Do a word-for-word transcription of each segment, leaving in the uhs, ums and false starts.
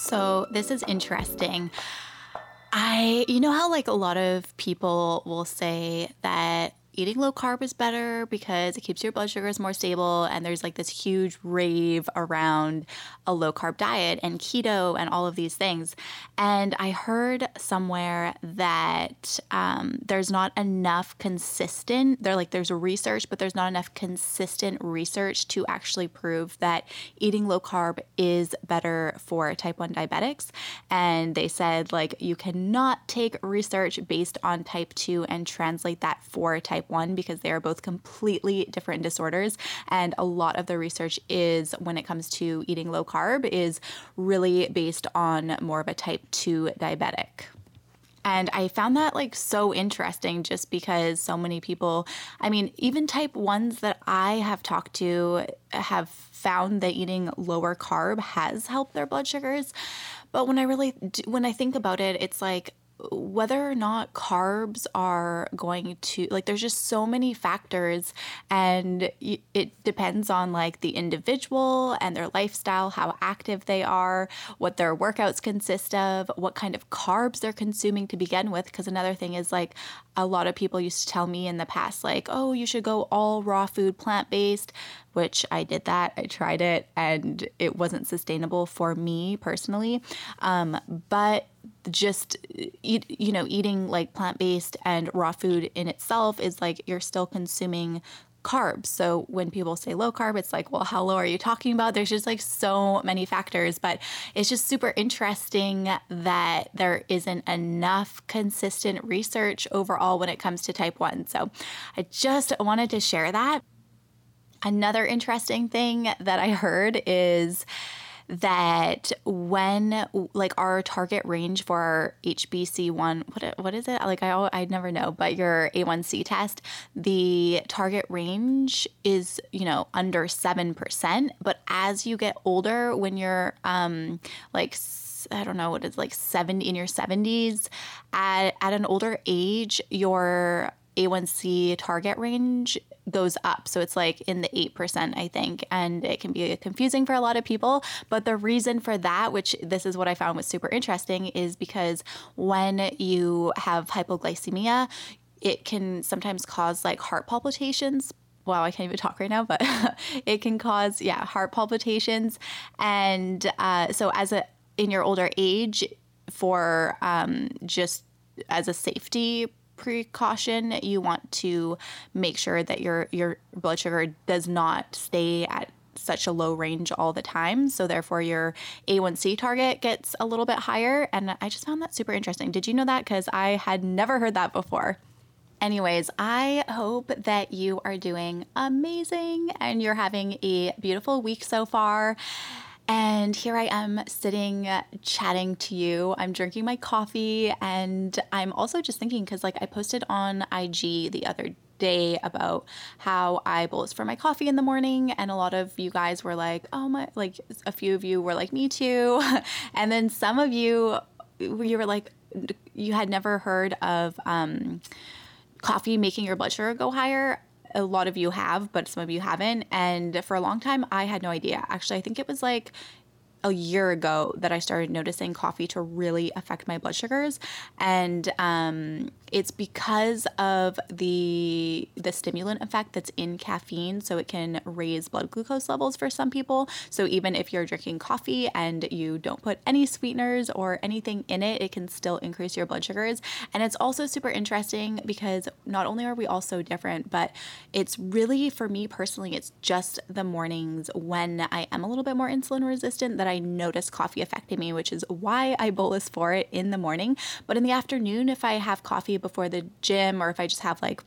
So this is interesting. I, you know how like a lot of people will say that eating low carb is better because it keeps your blood sugars more stable, and there's like this huge rave around a low carb diet and keto and all of these things. And I heard somewhere that um, there's not enough consistent, they're like there's research, but there's not enough consistent research to actually prove that eating low carb is better for type one diabetics. And they said like you cannot take research based on type two and translate that for type one because they are both completely different disorders. And a lot of the research is when it comes to eating low carb is really based on more of a type two diabetic. And I found that like so interesting just because so many people, I mean, even type ones that I have talked to have found that eating lower carb has helped their blood sugars. But when I really, when I think about it, it's like, whether or not carbs are going to, like, there's just so many factors, and it depends on like the individual and their lifestyle, how active they are, what their workouts consist of, what kind of carbs they're consuming to begin with. Because another thing is like a lot of people used to tell me in the past, like, oh, you should go all raw food, plant-based, which I did that. I tried it and it wasn't sustainable for me personally. Um, but just, eat, you know, eating like plant-based and raw food in itself is like you're still consuming carbs. So when people say low carb, it's like, well, how low are you talking about? There's just like so many factors, but it's just super interesting that there isn't enough consistent research overall when it comes to type one. So I just wanted to share that. Another interesting thing that I heard is that when like our target range for our H B C one, what what is it? Like I I never know, but your A one C test, the target range is, you know, under seven percent. But as you get older, when you're um like I don't know what it's like seventy in your seventies, at at an older age, your A one C target range goes up. So it's like in the eight percent, I think, and it can be confusing for a lot of people. But the reason for that, which this is what I found was super interesting, is because when you have hypoglycemia, it can sometimes cause like heart palpitations. Wow, I can't even talk right now, but it can cause, yeah, heart palpitations. And uh, so as a in your older age, for um, just as a safety precaution, you want to make sure that your your blood sugar does not stay at such a low range all the time. So therefore your A one C target gets a little bit higher. And I just found that super interesting. Did you know that? Because I had never heard that before. Anyways, I hope that you are doing amazing and you're having a beautiful week so far. And here I am sitting, uh, chatting to you. I'm drinking my coffee, and I'm also just thinking because like I posted on I G the other day about how I bolus for my coffee in the morning, and a lot of you guys were like, oh my, like a few of you were like, me too. And then some of you, you were like, you had never heard of um, coffee making your blood sugar go higher. A lot of you have, but some of you haven't. And for a long time, I had no idea. Actually, I think it was like a year ago that I started noticing coffee to really affect my blood sugars. And um, it's because of the the stimulant effect that's in caffeine. So it can raise blood glucose levels for some people. So even if you're drinking coffee and you don't put any sweeteners or anything in it, it can still increase your blood sugars. And it's also super interesting because not only are we all so different, but it's really, for me personally, it's just the mornings when I am a little bit more insulin resistant that I notice coffee affecting me, which is why I bolus for it in the morning. But in the afternoon, if I have coffee before the gym, or if I just have like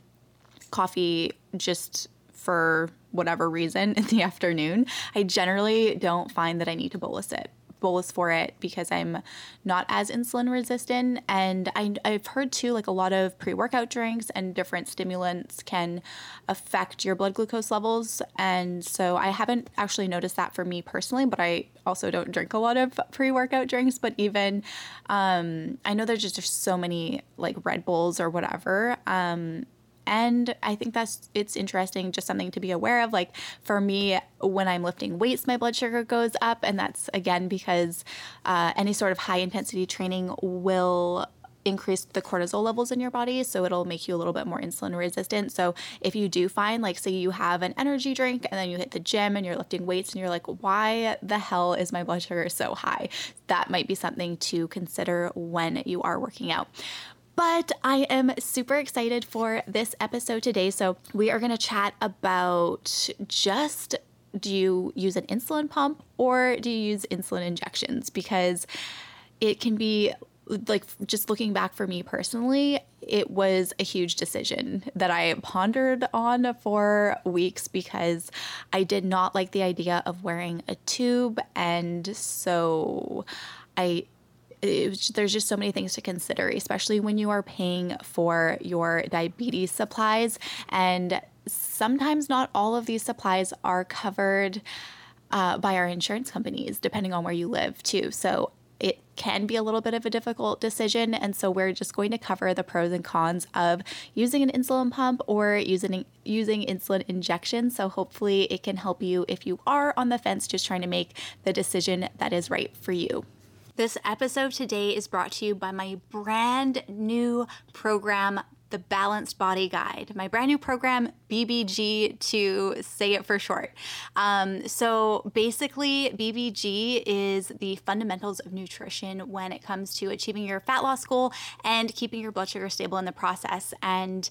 coffee just for whatever reason in the afternoon, I generally don't find that I need to bolus it bolus for it because I'm not as insulin resistant. And I, I've heard too, like a lot of pre-workout drinks and different stimulants can affect your blood glucose levels. And so I haven't actually noticed that for me personally, but I also don't drink a lot of pre-workout drinks. But even, um, I know there's just there's so many like Red Bulls or whatever, um, and I think that's, it's interesting, just something to be aware of. Like for me, when I'm lifting weights, my blood sugar goes up, and that's again because uh, any sort of high intensity training will increase the cortisol levels in your body, so it'll make you a little bit more insulin resistant. So if you do find, like, say you have an energy drink and then you hit the gym and you're lifting weights and you're like, why the hell is my blood sugar so high? That might be something to consider when you are working out. But I am super excited for this episode today. So we are going to chat about, just do you use an insulin pump or do you use insulin injections? Because it can be, like, just looking back for me personally, it was a huge decision that I pondered on for weeks because I did not like the idea of wearing a tube. And so I... It was, there's just so many things to consider, especially when you are paying for your diabetes supplies. And sometimes not all of these supplies are covered uh, by our insurance companies, depending on where you live too. So it can be a little bit of a difficult decision. And so we're just going to cover the pros and cons of using an insulin pump or using using insulin injections. So hopefully it can help you if you are on the fence, just trying to make the decision that is right for you. This episode today is brought to you by my brand new program, the Balanced Body Guide. My brand new program, B B G, to say it for short. Um, so basically, B B G is the fundamentals of nutrition when it comes to achieving your fat loss goal and keeping your blood sugar stable in the process. And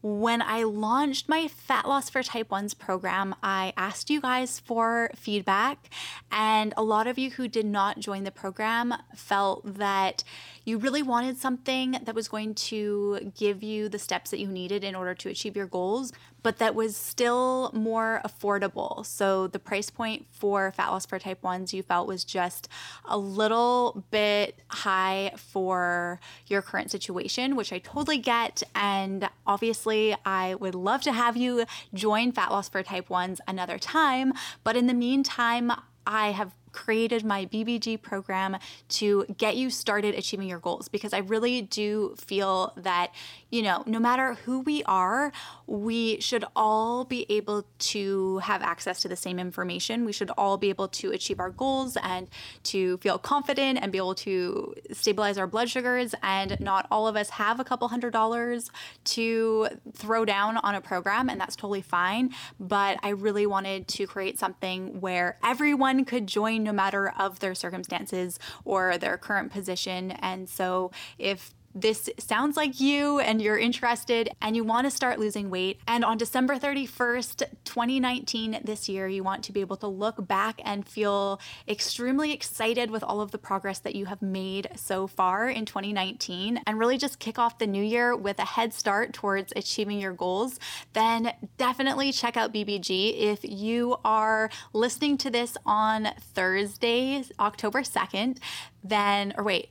when I launched my Fat Loss for Type ones program, I asked you guys for feedback, and a lot of you who did not join the program felt that you really wanted something that was going to give you the steps that you needed in order to achieve your goals, but that was still more affordable. So the price point for Fat Loss for Type ones you felt was just a little bit high for your current situation, which I totally get, and obviously I would love to have you join Fat Loss for Type ones another time, but in the meantime, I have created my B B G program to get you started achieving your goals, because I really do feel that, you know, no matter who we are, we should all be able to have access to the same information. We should all be able to achieve our goals and to feel confident and be able to stabilize our blood sugars. And not all of us have a couple hundred dollars to throw down on a program, and that's totally fine. But I really wanted to create something where everyone could join, no matter of their circumstances or their current position. And so if this sounds like you and you're interested and you want to start losing weight, and on December thirty-first, twenty nineteen, this year, you want to be able to look back and feel extremely excited with all of the progress that you have made so far in twenty nineteen and really just kick off the new year with a head start towards achieving your goals, then definitely check out B B G. If you are listening to this on Thursday, October second, then, or wait,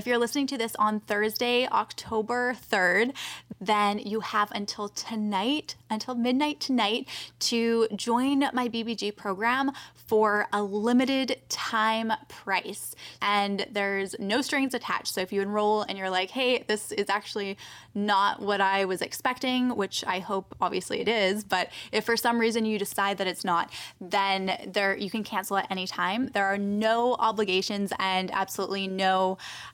If you're listening to this on Thursday, October third, then you have until tonight, until midnight tonight, to join my B B G program for a limited time price. And there's no strings attached. So if you enroll and you're like, hey, this is actually not what I was expecting, which I hope obviously it is, but if for some reason you decide that it's not, then there you can cancel at any time. There are no obligations and absolutely no...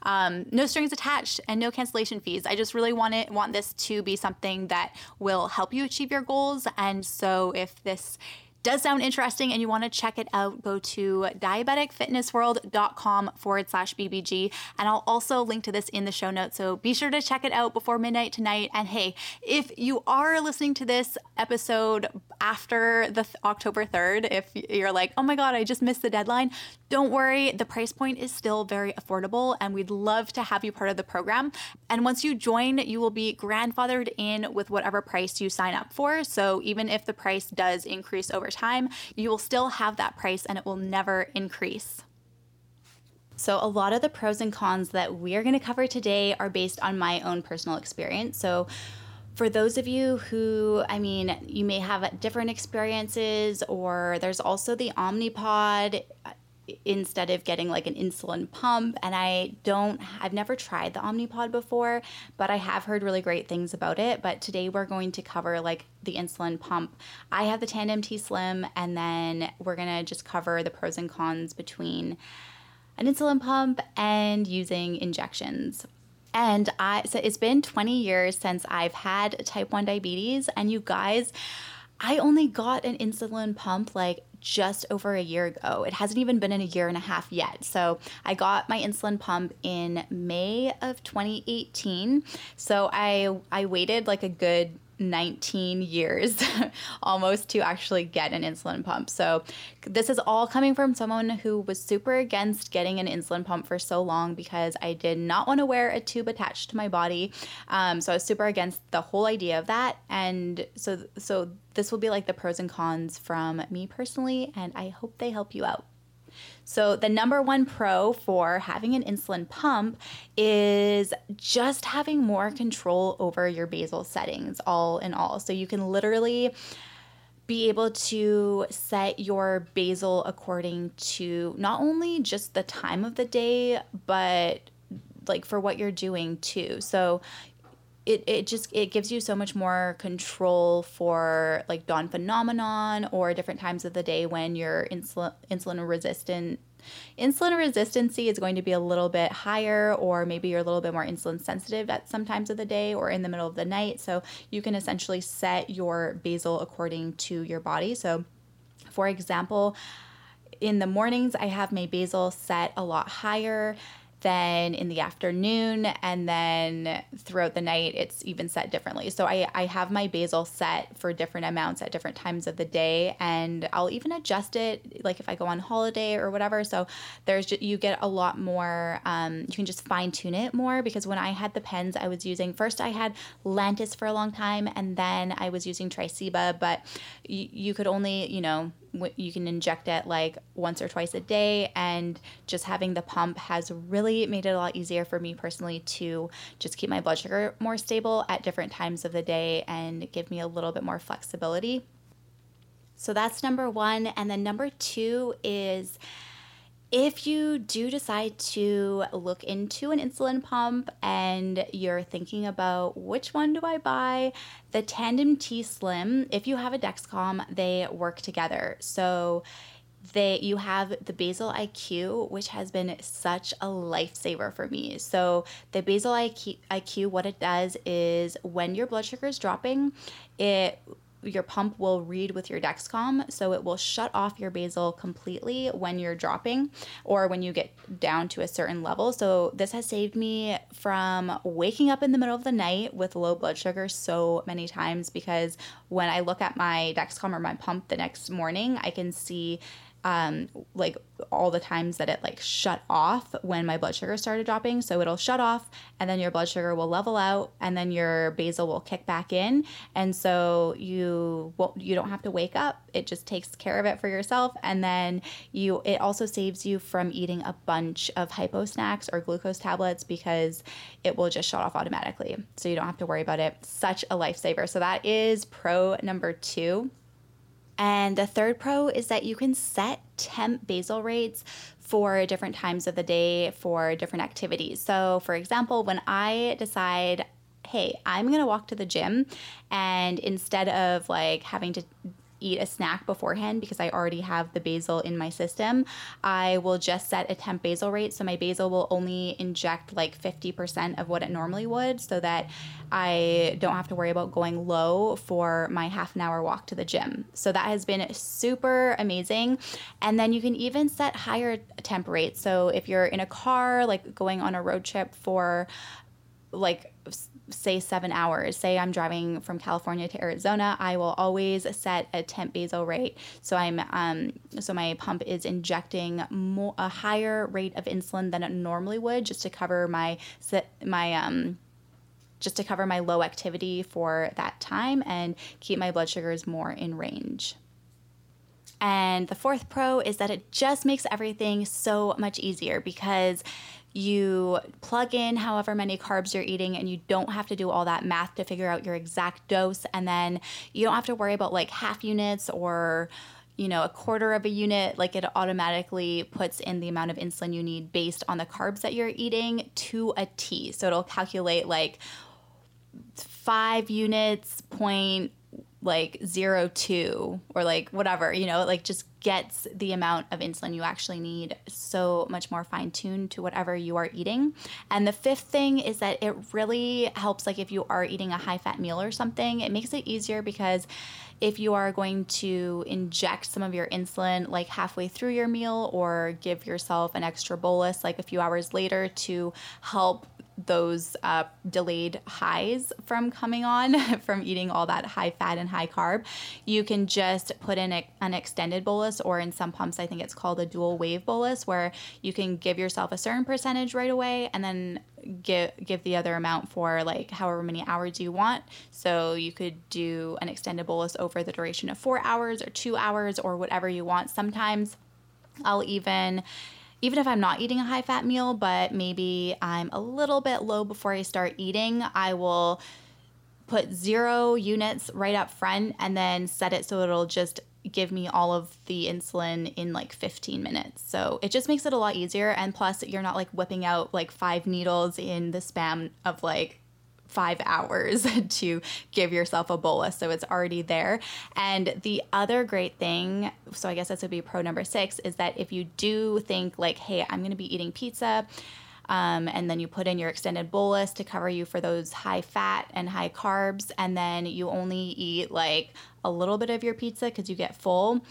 Um, Um, no strings attached and no cancellation fees. I just really want it, want this to be something that will help you achieve your goals. And so if this does sound interesting and you want to check it out, go to diabetic fitness world dot com forward slash B B G. And I'll also link to this in the show notes. So be sure to check it out before midnight tonight. And hey, if you are listening to this episode after the th- October third, if you're like, oh my God, I just missed the deadline, don't worry. The price point is still very affordable, and we'd love to have you part of the program. And once you join, you will be grandfathered in with whatever price you sign up for. So even if the price does increase over time, you will still have that price and it will never increase. So a lot of the pros and cons that we're going to cover today are based on my own personal experience. So for those of you who, I mean, you may have different experiences, or there's also the Omnipod instead of getting like an insulin pump. And I don't, I've never tried the Omnipod before, but I have heard really great things about it. But today we're going to cover like the insulin pump. I have the Tandem T Slim, and then we're going to just cover the pros and cons between an insulin pump and using injections. And I, so it's been twenty years since I've had type one diabetes, and you guys, I only got an insulin pump like just over a year ago. It hasn't even been in a year and a half yet. So I got my insulin pump in May of twenty eighteen. So I I waited like a good nineteen years almost to actually get an insulin pump. So this is all coming from someone who was super against getting an insulin pump for so long because I did not want to wear a tube attached to my body. Um, so I was super against the whole idea of that. And so, so this will be like the pros and cons from me personally, and I hope they help you out. So the number one pro for having an insulin pump is just having more control over your basal settings all in all. So you can literally be able to set your basal according to not only just the time of the day, but like for what you're doing too. So It it just it gives you so much more control for like dawn phenomenon or different times of the day when your insulin insulin resistant insulin resistancy is going to be a little bit higher, or maybe you're a little bit more insulin sensitive at some times of the day or in the middle of the night. So you can essentially set your basal according to your body. So for example, in the mornings I have my basal set a lot higher then in the afternoon, and then throughout the night, it's even set differently. So I, I have my basal set for different amounts at different times of the day, and I'll even adjust it, like if I go on holiday or whatever. So there's just, you get a lot more, um, you can just fine tune it more, because when I had the pens I was using, first I had Lantus for a long time, and then I was using Triceba, but you, you could only, you know, you can inject it like once or twice a day, and just having the pump has really made it a lot easier for me personally to just keep my blood sugar more stable at different times of the day and give me a little bit more flexibility. So that's number one. And then number two is if you do decide to look into an insulin pump and you're thinking about which one do I buy, the Tandem T Slim, if you have a Dexcom, they work together. So they, you have the Basal I Q, which has been such a lifesaver for me. So the Basal I Q, I Q, what it does is when your blood sugar is dropping, it your pump will read with your Dexcom, so it will shut off your basal completely when you're dropping or when you get down to a certain level. So this has saved me from waking up in the middle of the night with low blood sugar so many times, because when I look at my Dexcom or my pump the next morning, I can see um, like all the times that it like shut off when my blood sugar started dropping. So it'll shut off, and then your blood sugar will level out, and then your basal will kick back in. And so you won't, you don't have to wake up. It just takes care of it for yourself. And then you, it also saves you from eating a bunch of hypo snacks or glucose tablets, because it will just shut off automatically. So you don't have to worry about it. Such a lifesaver. So that is pro number two. And the third pro is that you can set temp basal rates for different times of the day for different activities. So for example, when I decide, hey, I'm going to walk to the gym, and instead of like having to eat a snack beforehand because I already have the basal in my system, I will just set a temp basal rate. So my basal will only inject like fifty percent of what it normally would, so that I don't have to worry about going low for my half an hour walk to the gym. So that has been super amazing. And then you can even set higher temp rates. So if you're in a car, like going on a road trip for like say seven hours, say I'm driving from California to Arizona, I will always set a temp basal rate. So I'm, um, so my pump is injecting more, a higher rate of insulin than it normally would, just to cover my, my, um, just to cover my low activity for that time and keep my blood sugars more in range. And the fourth pro is that it just makes everything so much easier because you plug in however many carbs you're eating and you don't have to do all that math to figure out your exact dose. And then you don't have to worry about like half units or, you know, a quarter of a unit. Like it automatically puts in the amount of insulin you need based on the carbs that you're eating to a T. So it'll calculate like five units, point like zero two or like whatever, you know, it like just gets the amount of insulin you actually need so much more fine-tuned to whatever you are eating. And the fifth thing is that it really helps, like if you are eating a high-fat meal or something, it makes it easier because if you are going to inject some of your insulin like halfway through your meal or give yourself an extra bolus like a few hours later to help those uh, delayed highs from coming on from eating all that high fat and high carb, you can just put in a, an extended bolus, or in some pumps I think it's called a dual wave bolus, where you can give yourself a certain percentage right away and then give give the other amount for like however many hours you want. So you could do an extended bolus over the duration of four hours or two hours or whatever you want. Sometimes I'll even Even if I'm not eating a high-fat meal, but maybe I'm a little bit low before I start eating, I will put zero units right up front and then set it so it'll just give me all of the insulin in like fifteen minutes. So it just makes it a lot easier. And plus, you're not like whipping out like five needles in the span of like five hours to give yourself a bolus. So it's already there. And the other great thing, so I guess this would be pro number six, is that if you do think like, hey, I'm going to be eating pizza, um, and then you put in your extended bolus to cover you for those high fat and high carbs, and then you only eat like a little bit of your pizza because you get full.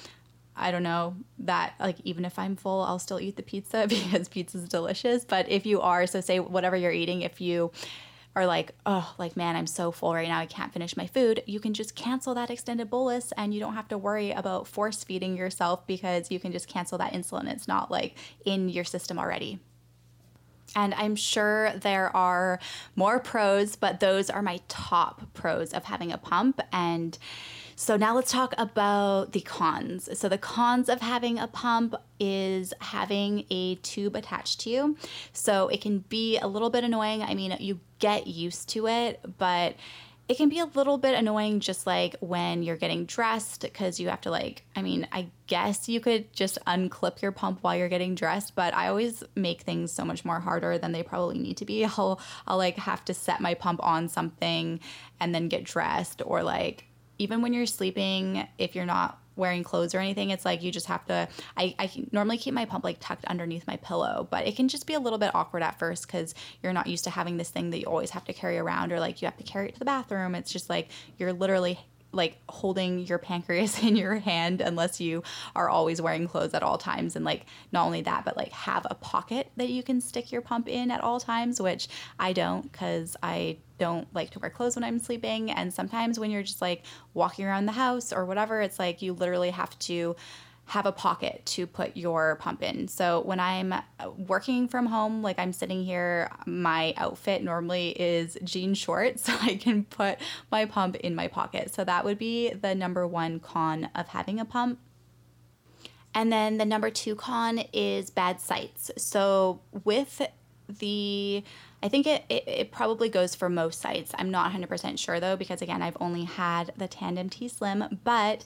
I don't know that, like, even if I'm full, I'll still eat the pizza because pizza is delicious. But if you are, so say whatever you're eating, if you or like, oh, like, man, I'm so full right now, I can't finish my food, you can just cancel that extended bolus and you don't have to worry about force feeding yourself because you can just cancel that insulin. It's not like in your system already. And I'm sure there are more pros, but those are my top pros of having a pump. And so now let's talk about the cons. So the cons of having a pump is having a tube attached to you. So it can be a little bit annoying. I mean, you get used to it, but it can be a little bit annoying just like when you're getting dressed because you have to like, I mean, I guess you could just unclip your pump while you're getting dressed, but I always make things so much more harder than they probably need to be. I'll, I'll like have to set my pump on something and then get dressed, or like, even when you're sleeping, if you're not wearing clothes or anything, it's like you just have to, I, I normally keep my pump like tucked underneath my pillow, but it can just be a little bit awkward at first because you're not used to having this thing that you always have to carry around, or like you have to carry it to the bathroom. It's just like you're literally like holding your pancreas in your hand unless you are always wearing clothes at all times. And like not only that, but like have a pocket that you can stick your pump in at all times, which I don't because I don't like to wear clothes when I'm sleeping. And sometimes when you're just like walking around the house or whatever, it's like you literally have to have a pocket to put your pump in. So when I'm working from home, like I'm sitting here, my outfit normally is jean shorts, so I can put my pump in my pocket. So that would be the number one con of having a pump. And then the number two con is bad sites. So with the, I think it, it, it probably goes for most sites. I'm not one hundred percent sure though, because again, I've only had the Tandem T Slim, but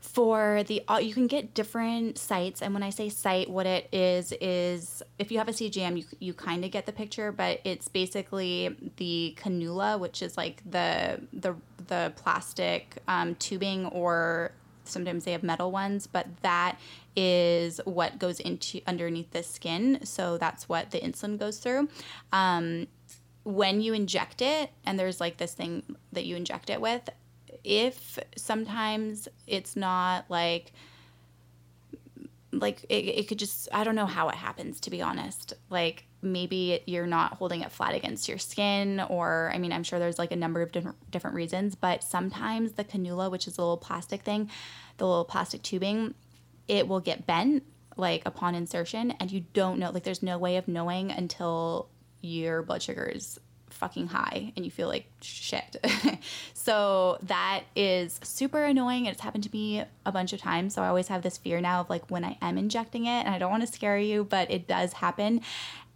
for the, you can get different sites. And when I say site, what it is, is if you have a C G M, you you kind of get the picture, but it's basically the cannula, which is like the, the, the plastic um, tubing, or sometimes they have metal ones, but that is what goes into underneath the skin. So that's what the insulin goes through. Um, when you inject it, and there's like this thing that you inject it with, if sometimes it's not like, like it, it could just, I don't know how it happens, to be honest. Like maybe it, you're not holding it flat against your skin, or, I mean, I'm sure there's like a number of different, different reasons, but sometimes the cannula, which is a little plastic thing, the little plastic tubing, it will get bent like upon insertion, and you don't know, like there's no way of knowing until your blood sugars fucking high and you feel like shit. So that is super annoying. It's happened to me a bunch of times. So I always have this fear now of like when I am injecting it, and I don't want to scare you, but it does happen.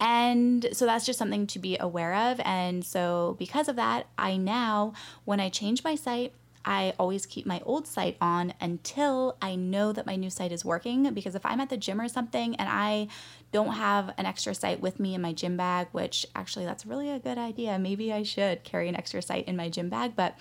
And so that's just something to be aware of. And so because of that, I now, when I change my site, I always keep my old site on until I know that my new site is working. Because if I'm at the gym or something and I don't have an extra site with me in my gym bag, which actually that's really a good idea. Maybe I should carry an extra site in my gym bag. But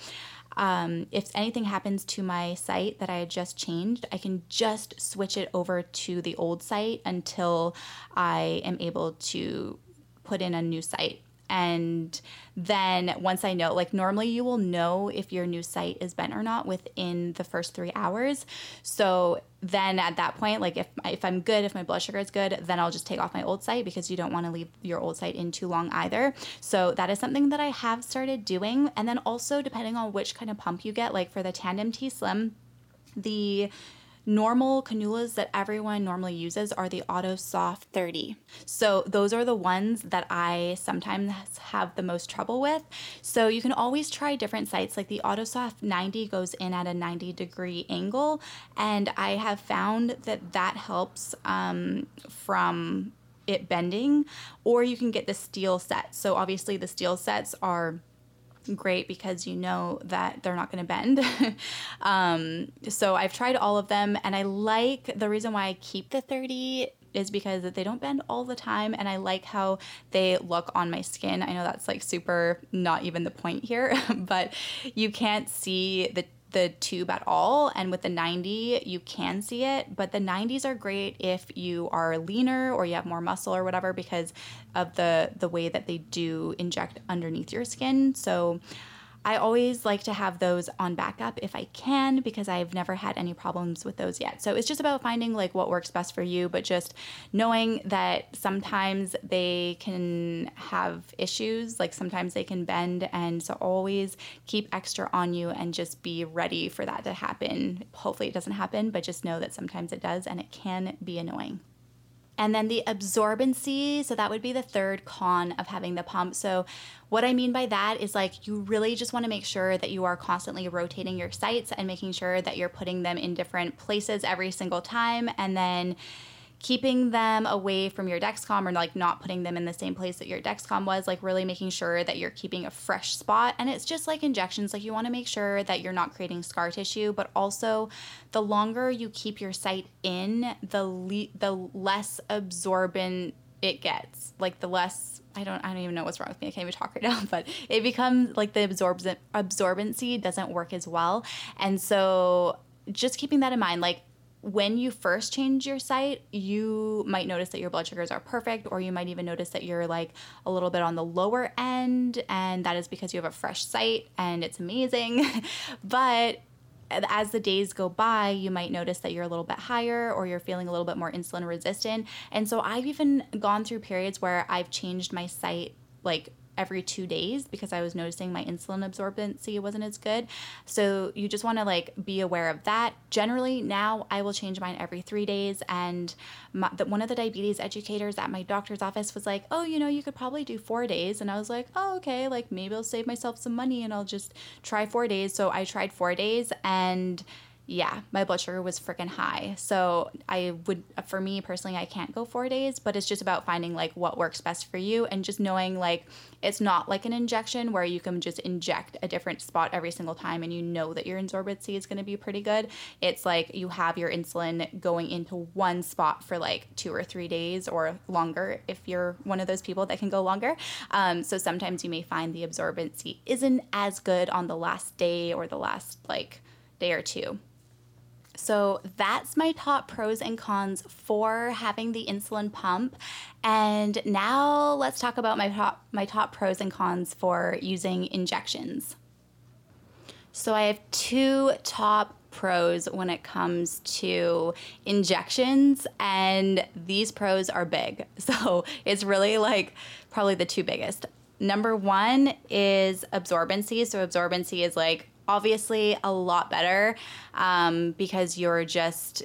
um, if anything happens to my site that I had just changed, I can just switch it over to the old site until I am able to put in a new site. And then once I know, like normally you will know if your new site is bent or not within the first three hours. So then at that point, like if if I'm good, if my blood sugar is good, then I'll just take off my old site, because you don't want to leave your old site in too long either. So that is something that I have started doing. And then also depending on which kind of pump you get, like for the Tandem T Slim, the normal cannulas that everyone normally uses are the AutoSoft thirty. So those are the ones that I sometimes have the most trouble with. So you can always try different sites. Like the AutoSoft ninety goes in at a ninety degree angle. And I have found that that helps um, from it bending. Or you can get the steel set. So obviously the steel sets are great because you know that they're not going to bend. um, so I've tried all of them, and I like, the reason why I keep the thirty is because they don't bend all the time, and I like how they look on my skin. I know that's like super not even the point here, but you can't see the the tube at all, and with the ninety you can see it. But the nineties are great if you are leaner or you have more muscle or whatever, because of the the way that they do inject underneath your skin. So I always like to have those on backup if I can, because I've never had any problems with those yet. So it's just about finding like what works best for you, but just knowing that sometimes they can have issues, like sometimes they can bend, and so always keep extra on you and just be ready for that to happen. Hopefully it doesn't happen, but just know that sometimes it does, and it can be annoying. And then the absorbency, so that would be the third con of having the pump. So what I mean by that is like you really just want to make sure that you are constantly rotating your sites and making sure that you're putting them in different places every single time, and then keeping them away from your Dexcom, or like not putting them in the same place that your Dexcom was, like really making sure that you're keeping a fresh spot. And it's just like injections, like you want to make sure that you're not creating scar tissue, but also the longer you keep your site in, the le- the less absorbent it gets, like the less, I don't I don't even know what's wrong with me. I can't even talk right now, but it becomes like the absorb- absorbency doesn't work as well. And so just keeping that in mind, like when you first change your site, you might notice that your blood sugars are perfect, or you might even notice that you're like a little bit on the lower end, and that is because you have a fresh site and it's amazing. But as the days go by, you might notice that you're a little bit higher, or you're feeling a little bit more insulin resistant. And so I've even gone through periods where I've changed my site like every two days because I was noticing my insulin absorbency wasn't as good. So you just want to like be aware of that. Generally now I will change mine every three days. And my, the, one of the diabetes educators at my doctor's office was like, oh, you know, you could probably do four days. And I was like, oh, okay, like maybe I'll save myself some money and I'll just try four days. So I tried four days and yeah, my blood sugar was freaking high. So I would, for me personally, I can't go four days, but it's just about finding like what works best for you, and just knowing like it's not like an injection where you can just inject a different spot every single time and you know that your absorbency is going to be pretty good. It's like you have your insulin going into one spot for like two or three days or longer if you're one of those people that can go longer. Um, so sometimes you may find the absorbency isn't as good on the last day or the last like day or two. So that's my top pros and cons for having the insulin pump. And now let's talk about my top, my top pros and cons for using injections. So I have two top pros when it comes to injections, and these pros are big. So it's really like probably the two biggest. Number one is absorbency. So absorbency is like obviously a lot better um, because you're just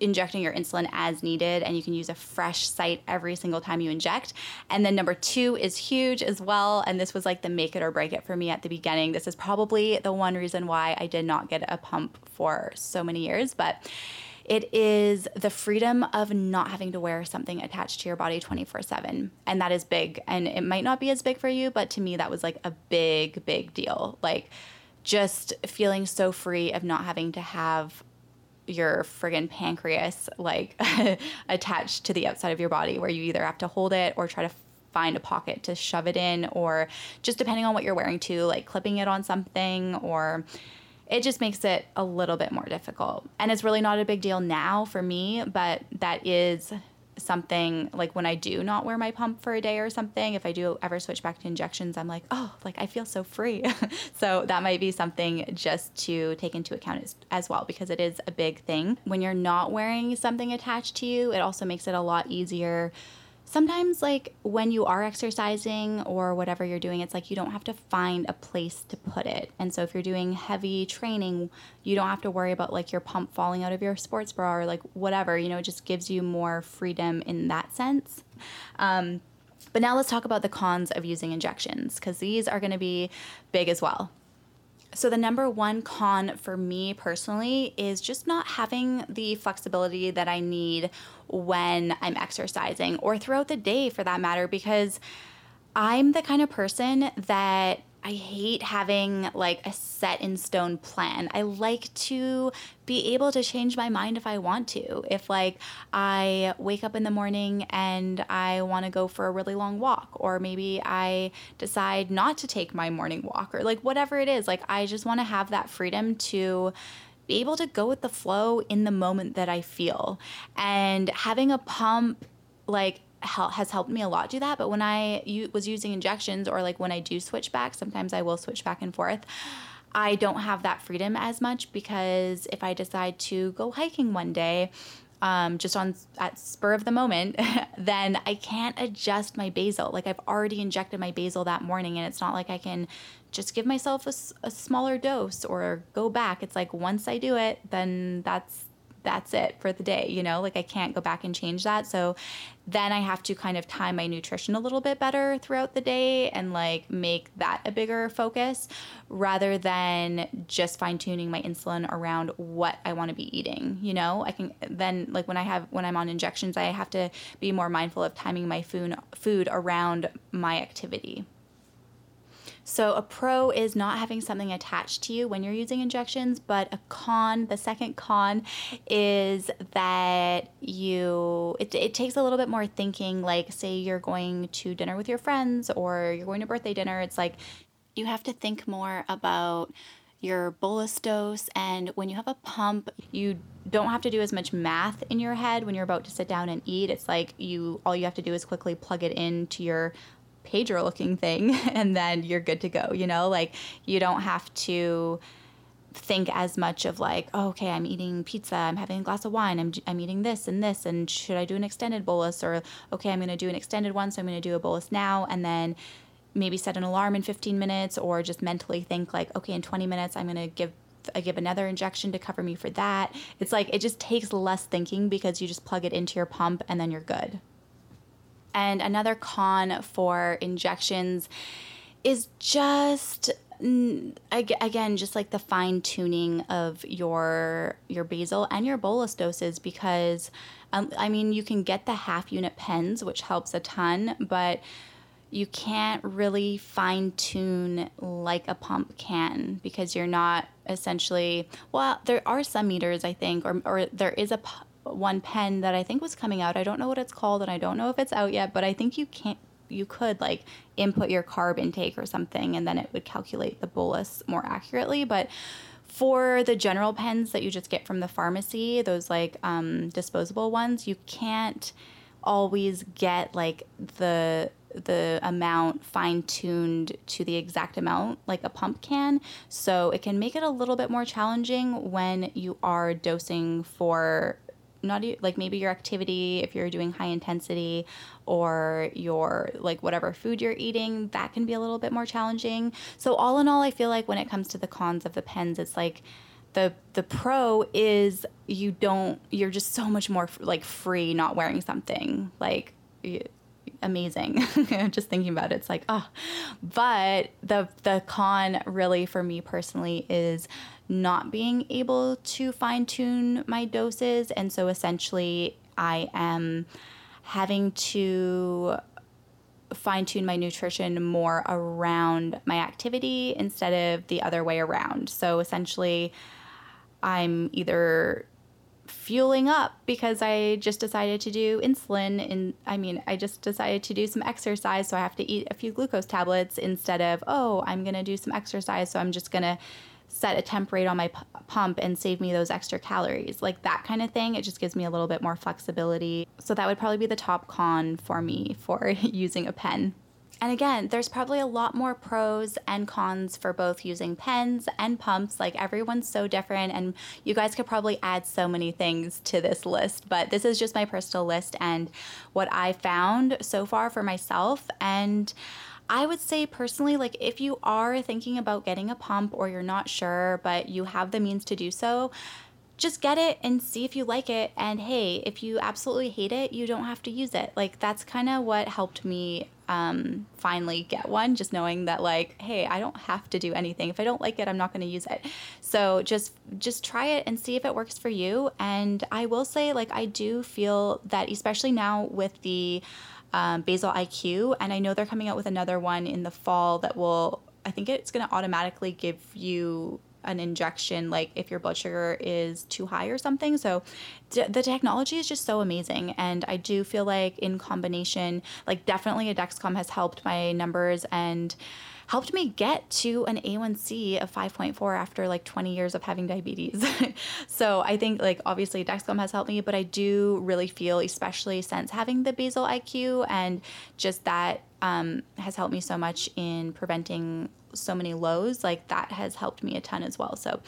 injecting your insulin as needed, and you can use a fresh site every single time you inject. And then number two is huge as well, and this was like the make it or break it for me at the beginning. This is probably the one reason why I did not get a pump for so many years, but it is the freedom of not having to wear something attached to your body twenty-four seven. And that is big. And it might not be as big for you, but to me, that was like a big, big deal. Like just feeling so free of not having to have your friggin' pancreas like attached to the outside of your body, where you either have to hold it or try to find a pocket to shove it in, or just depending on what you're wearing too, like clipping it on something, or it just makes it a little bit more difficult. And it's really not a big deal now for me, but that is something like when I do not wear my pump for a day or something, if I do ever switch back to injections, I'm like, oh, like I feel so free. So that might be something just to take into account as, as well, because it is a big thing. When you're not wearing something attached to you, it also makes it a lot easier. Sometimes like when you are exercising or whatever you're doing, it's like you don't have to find a place to put it. And so if you're doing heavy training, you don't have to worry about like your pump falling out of your sports bra or like whatever, you know, it just gives you more freedom in that sense. Um, but now let's talk about the cons of using injections, because these are going to be big as well. So the number one con for me personally is just not having the flexibility that I need when I'm exercising or throughout the day for that matter, because I'm the kind of person that I hate having like a set in stone plan. I like to be able to change my mind if I want to. If like I wake up in the morning and I want to go for a really long walk, or maybe I decide not to take my morning walk, or like whatever it is, like I just want to have that freedom to be able to go with the flow in the moment that I feel. And having a pump like has helped me a lot do that. But when I was using injections, or like when I do switch back, sometimes I will switch back and forth, I don't have that freedom as much, because if I decide to go hiking one day, um, just on at spur of the moment, then I can't adjust my basal. Like I've already injected my basal that morning, and it's not like I can just give myself a, a smaller dose or go back. It's like once I do it, then that's that's it for the day, you know, like I can't go back and change that. So then I have to kind of time my nutrition a little bit better throughout the day and like make that a bigger focus rather than just fine tuning my insulin around what I want to be eating. You know, I can then like when I have, when I'm on injections, I have to be more mindful of timing my food, food around my activity. So a pro is not having something attached to you when you're using injections, but a con, the second con is that you, it, it takes a little bit more thinking. Like say you're going to dinner with your friends or you're going to birthday dinner. It's like you have to think more about your bolus dose. And when you have a pump, you don't have to do as much math in your head when you're about to sit down and eat. It's like you, all you have to do is quickly plug it into your pager looking thing and then you're good to go. You know, like you don't have to think as much of like, oh, okay, I'm eating pizza, I'm having a glass of wine, I'm, I'm eating this and this, and should I do an extended bolus? Or okay, I'm going to do an extended one, so I'm going to do a bolus now and then maybe set an alarm in fifteen minutes, or just mentally think like, okay, in twenty minutes I'm going to give I give another injection to cover me for that. It's like it just takes less thinking because you just plug it into your pump and then you're good. And another con for injections is just, again, just like the fine tuning of your your basal and your bolus doses, because, um, I mean, you can get the half unit pens, which helps a ton, but you can't really fine tune like a pump can, because you're not essentially, well, there are some meters, I think, or, or there is a one pen that I think was coming out. I don't know what it's called and I don't know if it's out yet, but I think you can't, you could like input your carb intake or something and then it would calculate the bolus more accurately. But for the general pens that you just get from the pharmacy, those like um, disposable ones, you can't always get like the the amount fine-tuned to the exact amount like a pump can. So it can make it a little bit more challenging when you are dosing for not like maybe your activity, if you're doing high intensity, or your like whatever food you're eating, that can be a little bit more challenging. So all in all, I feel like when it comes to the cons of the pens, it's like the the pro is you don't you're just so much more like free not wearing something, like amazing. Just thinking about it, it's like, oh, but the the con really for me personally is not being able to fine tune my doses. And so essentially I am having to fine tune my nutrition more around my activity instead of the other way around. So essentially I'm either fueling up because I just decided to do insulin and I mean, I just decided to do some exercise, so I have to eat a few glucose tablets instead of, oh, I'm going to do some exercise, so I'm just going to set a temp rate on my p- pump and save me those extra calories, like that kind of thing. It just gives me a little bit more flexibility. So that would probably be the top con for me for using a pen. And again, there's probably a lot more pros and cons for both using pens and pumps. Like everyone's so different, and you guys could probably add so many things to this list, but this is just my personal list and what I found so far for myself. And I would say personally, like if you are thinking about getting a pump or you're not sure, but you have the means to do so, just get it and see if you like it. And hey, if you absolutely hate it, you don't have to use it. Like that's kind of what helped me um, finally get one, just knowing that like, hey, I don't have to do anything. If I don't like it, I'm not going to use it. So just just try it and see if it works for you. And I will say, like, I do feel that especially now with the um, Basal I Q, and I know they're coming out with another one in the fall that will, I think it's going to automatically give you an injection, like if your blood sugar is too high or something. So d- the technology is just so amazing. And I do feel like in combination, like definitely a Dexcom has helped my numbers and helped me get to an A one C of five point four after like twenty years of having diabetes. So I think like obviously Dexcom has helped me, but I do really feel, especially since having the Basal I Q, and just that um, has helped me so much in preventing so many lows, like that has helped me a ton as well. So,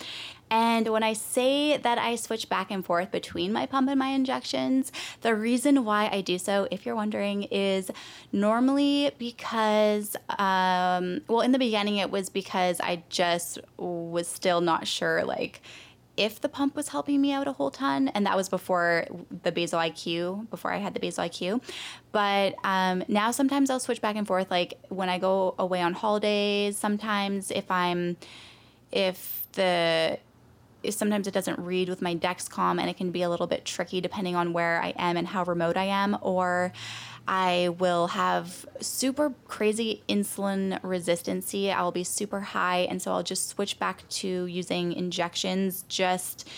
and when I say that I switch back and forth between my pump and my injections, the reason why I do so, if you're wondering, is normally because, um, well, in the beginning it was because I just was still not sure, like, if the pump was helping me out a whole ton, and that was before the Basal I Q, before I had the Basal I Q. But um, now sometimes I'll switch back and forth, like when I go away on holidays, sometimes if I'm, if the, sometimes it doesn't read with my Dexcom, and it can be a little bit tricky depending on where I am and how remote I am, or I will have super crazy insulin resistance. I'll be super high, and so I'll just switch back to using injections just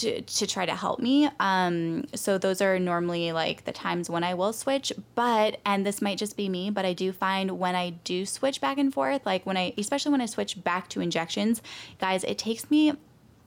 to to try to help me. Um, so those are normally like the times when I will switch. But, and this might just be me, but I do find when I do switch back and forth, like when I, especially when I switch back to injections, guys, it takes me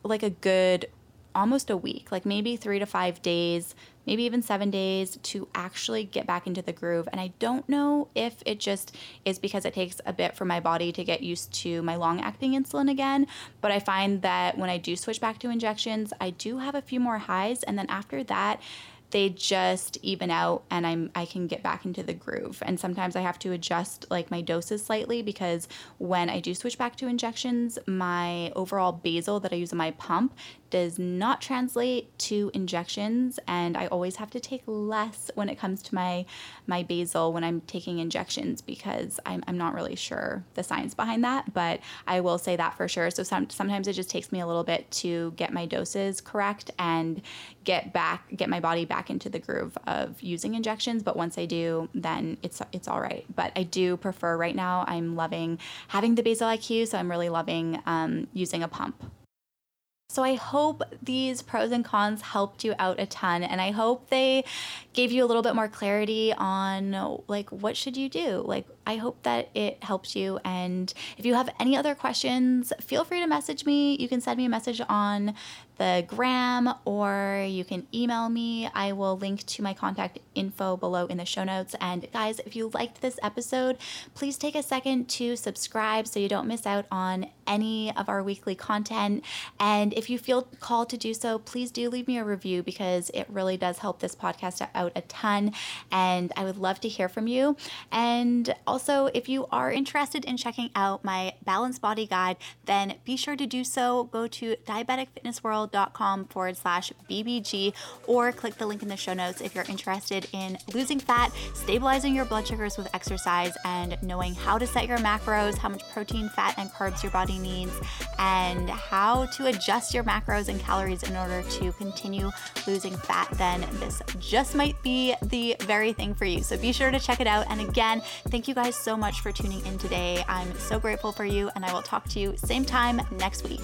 like a good almost a week, like maybe three to five days, maybe even seven days to actually get back into the groove. And I don't know if it just is because it takes a bit for my body to get used to my long-acting insulin again, but I find that when I do switch back to injections, I do have a few more highs, and then after that, they just even out, and I'm I can get back into the groove. And sometimes I have to adjust like my doses slightly, because when I do switch back to injections, my overall basal that I use on my pump does not translate to injections, and I always have to take less when it comes to my my basal when I'm taking injections, because I'm I'm not really sure the science behind that, but I will say that for sure. So some, sometimes it just takes me a little bit to get my doses correct and get back get my body back into the groove of using injections. But once I do, then it's it's all right. But I do prefer right now, I'm loving having the Basal I Q, so I'm really loving um, using a pump. So I hope these pros and cons helped you out a ton, and I hope they gave you a little bit more clarity on like what should you do. Like I hope that it helped you, and if you have any other questions, feel free to message me. You can send me a message on the gram, or you can email me. I will link to my contact info below in the show notes. And guys, if you liked this episode, please take a second to subscribe so you don't miss out on any of our weekly content. And if you feel called to do so, please do leave me a review, because it really does help this podcast out a ton. And I would love to hear from you. And also, if you are interested in checking out my Balanced Body Guide, then be sure to do so. Go to diabetic fitness world dot com forward slash B B G, or click the link in the show notes if you're interested in losing fat, stabilizing your blood sugars with exercise, and knowing how to set your macros, how much protein, fat, and carbs your body needs, and how to adjust your macros and calories in order to continue losing fat. Then this just might be the very thing for you. So be sure to check it out. And again, thank you guys so much for tuning in today. I'm so grateful for you, and I will talk to you same time next week.